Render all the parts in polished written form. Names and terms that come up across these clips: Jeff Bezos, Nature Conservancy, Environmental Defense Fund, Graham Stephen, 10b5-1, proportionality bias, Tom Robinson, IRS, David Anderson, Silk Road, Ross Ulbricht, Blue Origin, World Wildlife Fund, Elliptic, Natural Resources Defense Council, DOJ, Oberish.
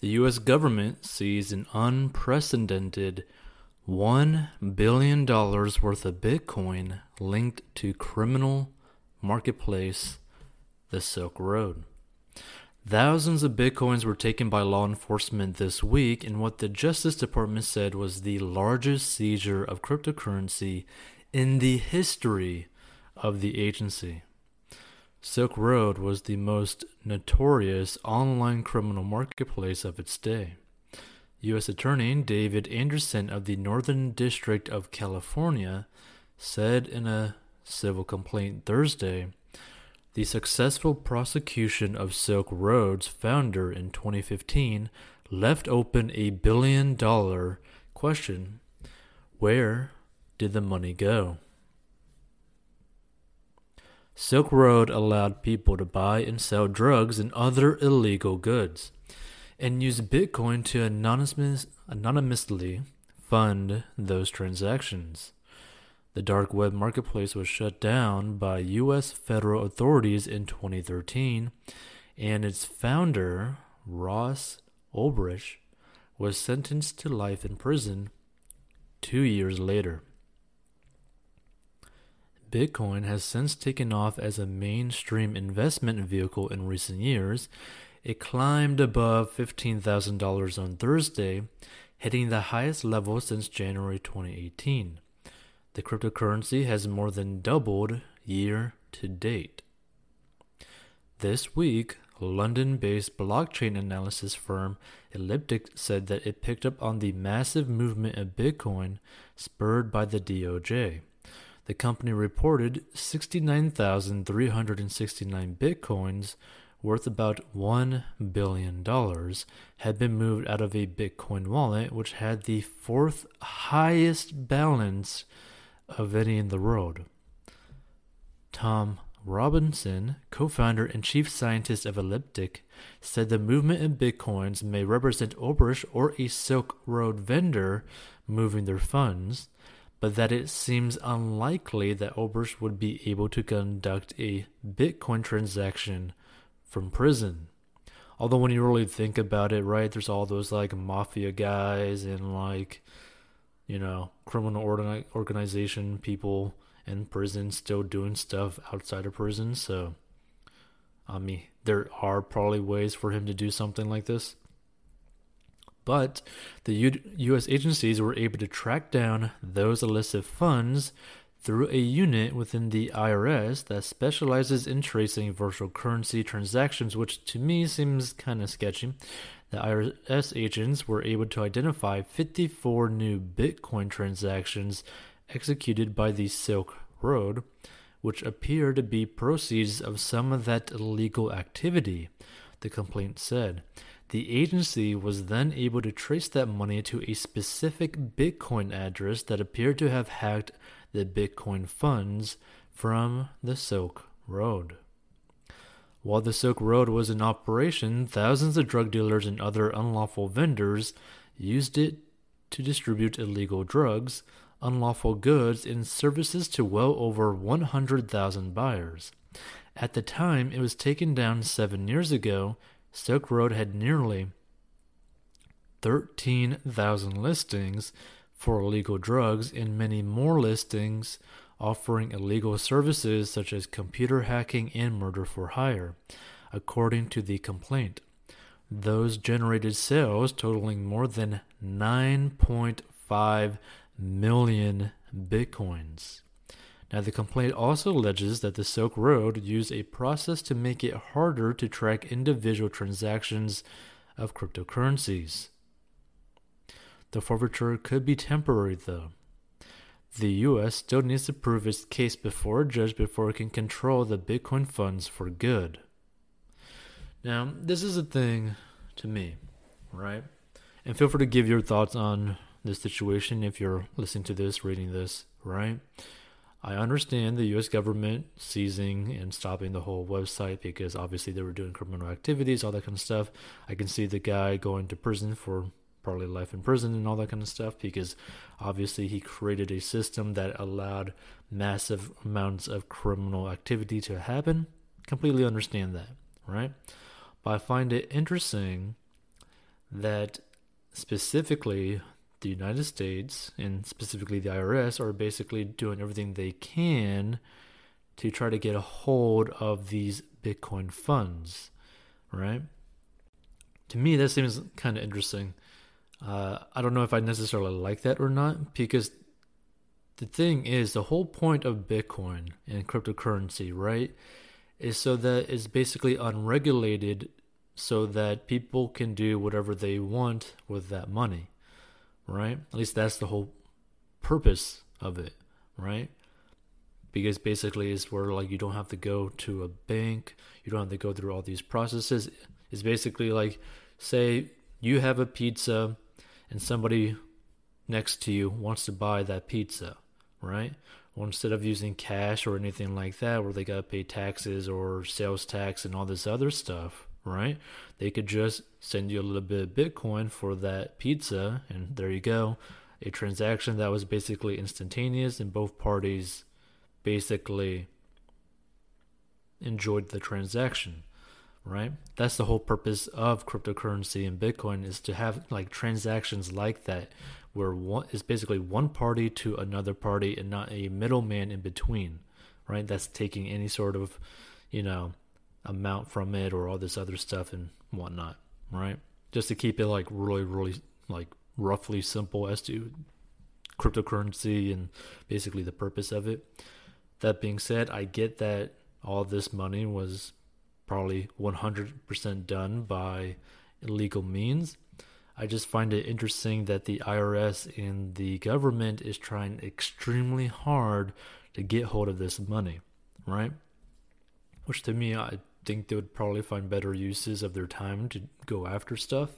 the U.S. government seized an unprecedented $1 billion worth of Bitcoin linked to criminal marketplace, the Silk Road. Thousands of Bitcoins were taken by law enforcement this week in what the Justice Department said was the largest seizure of cryptocurrency in the history of the agency. Silk Road was the most notorious online criminal marketplace of its day. U.S. Attorney David Anderson of the Northern District of California said in a civil complaint Thursday, the successful prosecution of Silk Road's founder in 2015 left open $1 billion question, where did the money go? Silk Road allowed people to buy and sell drugs and other illegal goods, and use Bitcoin to anonymously fund those transactions. The dark web marketplace was shut down by U.S. federal authorities in 2013, and its founder, Ross Ulbricht, was sentenced to life in prison 2 years later. Bitcoin has since taken off as a mainstream investment vehicle in recent years. It climbed above $15,000 on Thursday, hitting the highest level since January 2018. The cryptocurrency has more than doubled year to date. This week, London-based blockchain analysis firm Elliptic said that it picked up on the massive movement of Bitcoin spurred by the DOJ. The company reported 69,369 Bitcoins, worth about $1 billion, had been moved out of a Bitcoin wallet, which had the fourth highest balance of any in the world. Tom Robinson, co-founder and chief scientist of Elliptic, said the movement in Bitcoins may represent Oberish or a Silk Road vendor moving their funds, but that it seems unlikely that Oberish would be able to conduct a Bitcoin transaction from prison. Although when you really think about it, right, there's all those like mafia guys and like, you know, criminal organization people in prison still doing stuff outside of prison. So, I mean, there are probably ways for him to do something like this. But the U.S. agencies were able to track down those illicit funds through a unit within the IRS that specializes in tracing virtual currency transactions, which to me seems kind of sketchy. The IRS agents were able to identify 54 new Bitcoin transactions executed by the Silk Road, which appear to be proceeds of some of that illegal activity, the complaint said. The agency was then able to trace that money to a specific Bitcoin address that appeared to have hacked the Bitcoin funds from the Silk Road. While the Silk Road was in operation, thousands of drug dealers and other unlawful vendors used it to distribute illegal drugs, unlawful goods, and services to well over 100,000 buyers. At the time it was taken down 7 years ago, Silk Road had nearly 13,000 listings for illegal drugs and many more listings offering illegal services such as computer hacking and murder for hire, according to the complaint. Those generated sales totaling more than 9.5 million Bitcoins. Now, the complaint also alleges that the Silk Road used a process to make it harder to track individual transactions of cryptocurrencies. The forfeiture could be temporary, though. The U.S. still needs to prove its case before a judge before it can control the Bitcoin funds for good. Now, this is a thing to me, right? And feel free to give your thoughts on this situation if you're listening to this, reading this, right? I understand the U.S. government seizing and stopping the whole website because obviously they were doing criminal activities, all that kind of stuff. I can see the guy going to prison for probably life in prison and all that kind of stuff because obviously he created a system that allowed massive amounts of criminal activity to happen. Completely understand that, right? But I find it interesting that specifically the United States and specifically the IRS are basically doing everything they can to try to get a hold of these Bitcoin funds, right? To me, that seems kind of interesting. I don't know if I necessarily like that or not, because the thing is, the whole point of Bitcoin and cryptocurrency, right, is so that it's basically unregulated so that people can do whatever they want with that money, right? At least that's the whole purpose of it, right? Because basically it's where, like, you don't have to go to a bank. You don't have to go through all these processes. It's basically like, say you have a pizza and somebody next to you wants to buy that pizza, right? Well, instead of using cash or anything like that where they got to pay taxes or sales tax and all this other stuff, right? They could just send you a little bit of Bitcoin for that pizza, and there you go. A transaction that was basically instantaneous, and both parties basically enjoyed the transaction, right? That's the whole purpose of cryptocurrency and Bitcoin, is to have like transactions like that where one is basically one party to another party and not a middleman in between, right? That's taking any sort of, you know, amount from it or all this other stuff and whatnot, right? Just to keep it like really like roughly simple as to cryptocurrency and basically the purpose of it. That being said, I get that all this money was probably 100% done by illegal means. I just find it interesting that the IRS and the government is trying extremely hard to get hold of this money, right? Which to me, I think they would probably find better uses of their time to go after stuff.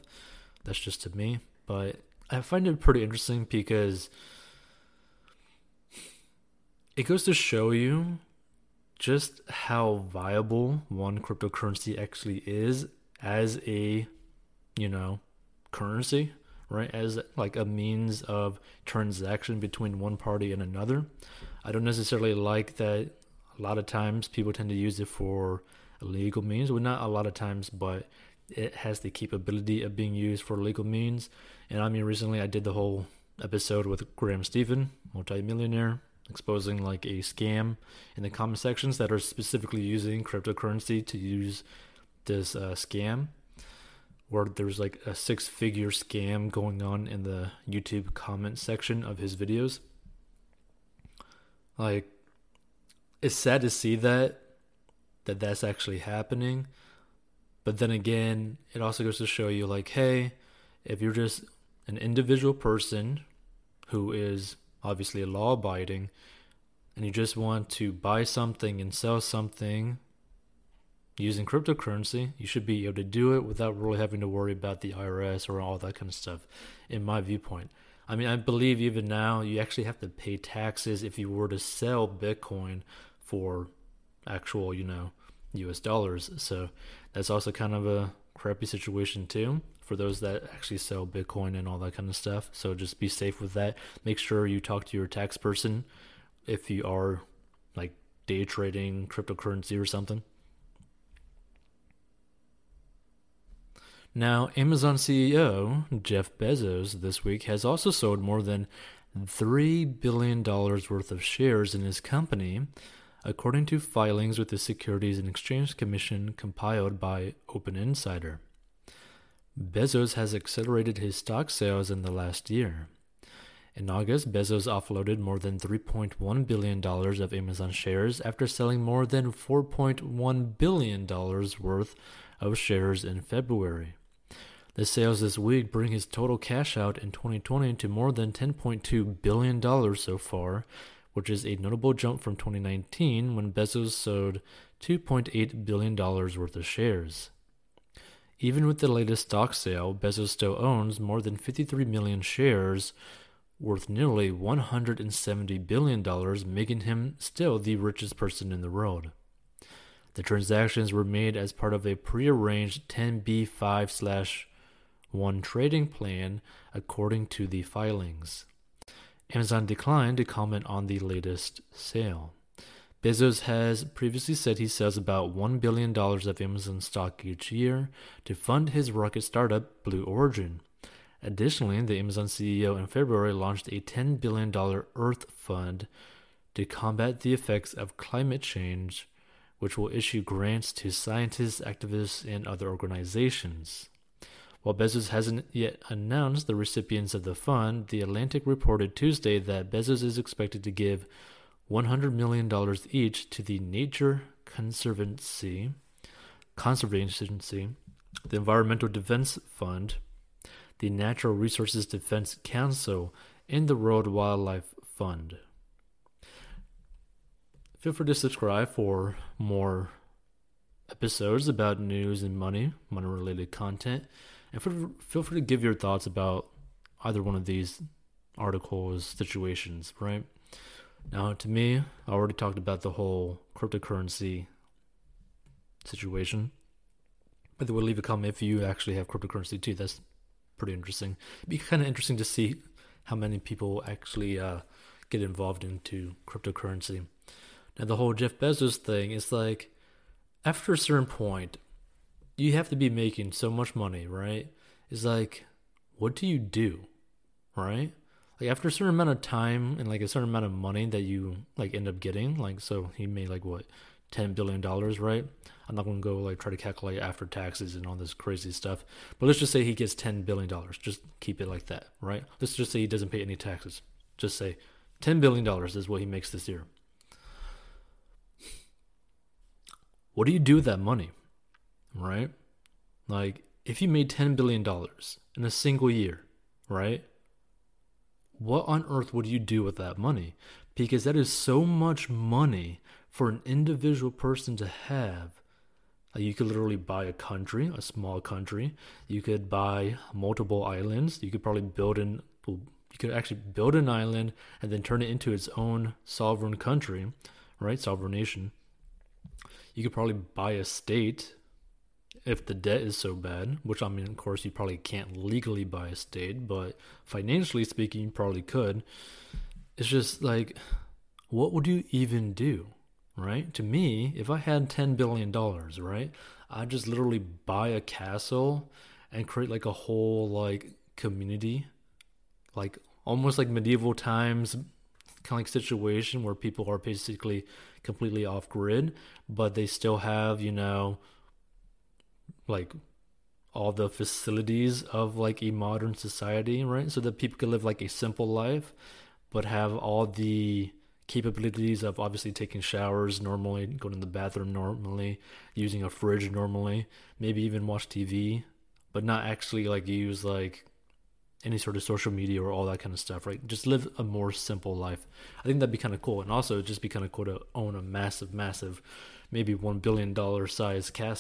That's just to me. But I find it pretty interesting because it goes to show you just how viable one cryptocurrency actually is as a, you know, currency, right? As like a means of transaction between one party and another. I don't necessarily like that a lot of times people tend to use it for illegal means. Well, not a lot of times, but it has the capability of being used for illegal means. And I mean, recently I did the whole episode with Graham Stephen, multimillionaire, exposing like a scam in the comment sections that are specifically using cryptocurrency to use this scam, where there's like a 6-figure scam going on in the YouTube comment section of his videos. Like, it's sad to see that that's actually happening. But then again, it also goes to show you like, hey, if you're just an individual person who is obviously law-abiding, and you just want to buy something and sell something using cryptocurrency, you should be able to do it without really having to worry about the IRS or all that kind of stuff, in my viewpoint. I mean, I believe even now you actually have to pay taxes if you were to sell Bitcoin for actual, you know, US dollars. So that's also kind of a crappy situation too, for those that actually sell Bitcoin and all that kind of stuff. So just be safe with that. Make sure you talk to your tax person if you are like day trading cryptocurrency or something. Now, Amazon CEO Jeff Bezos this week has also sold more than $3 billion worth of shares in his company, according to filings with the Securities and Exchange Commission compiled by Open Insider. Bezos has accelerated his stock sales in the last year. In August, Bezos offloaded more than $3.1 billion of Amazon shares after selling more than $4.1 billion worth of shares in February. The sales this week bring his total cash out in 2020 to more than $10.2 billion so far, which is a notable jump from 2019 when Bezos sold $2.8 billion worth of shares. Even with the latest stock sale, Bezos still owns more than 53 million shares, worth nearly $170 billion, making him still the richest person in the world. The transactions were made as part of a prearranged 10b5-1 trading plan, according to the filings. Amazon declined to comment on the latest sale. Bezos has previously said he sells about $1 billion of Amazon stock each year to fund his rocket startup, Blue Origin. Additionally, the Amazon CEO in February launched a $10 billion Earth Fund to combat the effects of climate change, which will issue grants to scientists, activists, and other organizations. While Bezos hasn't yet announced the recipients of the fund, The Atlantic reported Tuesday that Bezos is expected to give $100 million each to the Nature Conservancy, the Environmental Defense Fund, the Natural Resources Defense Council, and the World Wildlife Fund. Feel free to subscribe for more episodes about news and money-related content. And feel free to give your thoughts about either one of these articles, situations, right? Now, to me, I already talked about the whole cryptocurrency situation. But they will leave a comment if you actually have cryptocurrency too. That's pretty interesting. It'd be kind of interesting to see how many people actually get involved into cryptocurrency. Now, the whole Jeff Bezos thing is like, after a certain point, you have to be making so much money, right? It's like, what do you do, right? Like, after a certain amount of time and like a certain amount of money that you like end up getting, like, so he made like what, $10 billion, right? I'm not going to go like try to calculate after taxes and all this crazy stuff, but let's just say he gets $10 billion. Just keep it like that, right? Let's just say he doesn't pay any taxes. Just say $10 billion is what he makes this year. What do you do with that money, right? Like, if you made $10 billion in a single year, right? What on earth would you do with that money? Because that is so much money for an individual person to have. Like, you could literally buy a country, a small country. You could buy multiple islands. You could probably build an island and then turn it into its own sovereign country, right? Sovereign nation. You could probably buy a state if the debt is so bad, which, I mean, of course, you probably can't legally buy a state, but financially speaking, you probably could. It's just like, what would you even do, right? To me, if I had $10 billion, right, I'd just literally buy a castle and create like a whole like community, like almost like medieval times, kind of like situation where people are basically completely off grid, but they still have, you know, like all the facilities of like a modern society, right? So that people can live like a simple life, but have all the capabilities of obviously taking showers normally, going to the bathroom normally, using a fridge normally, maybe even watch TV, but not actually like use like any sort of social media or all that kind of stuff, right? Just live a more simple life. I think that'd be kind of cool. And also it'd just be kind of cool to own a massive, maybe $1 billion size castle.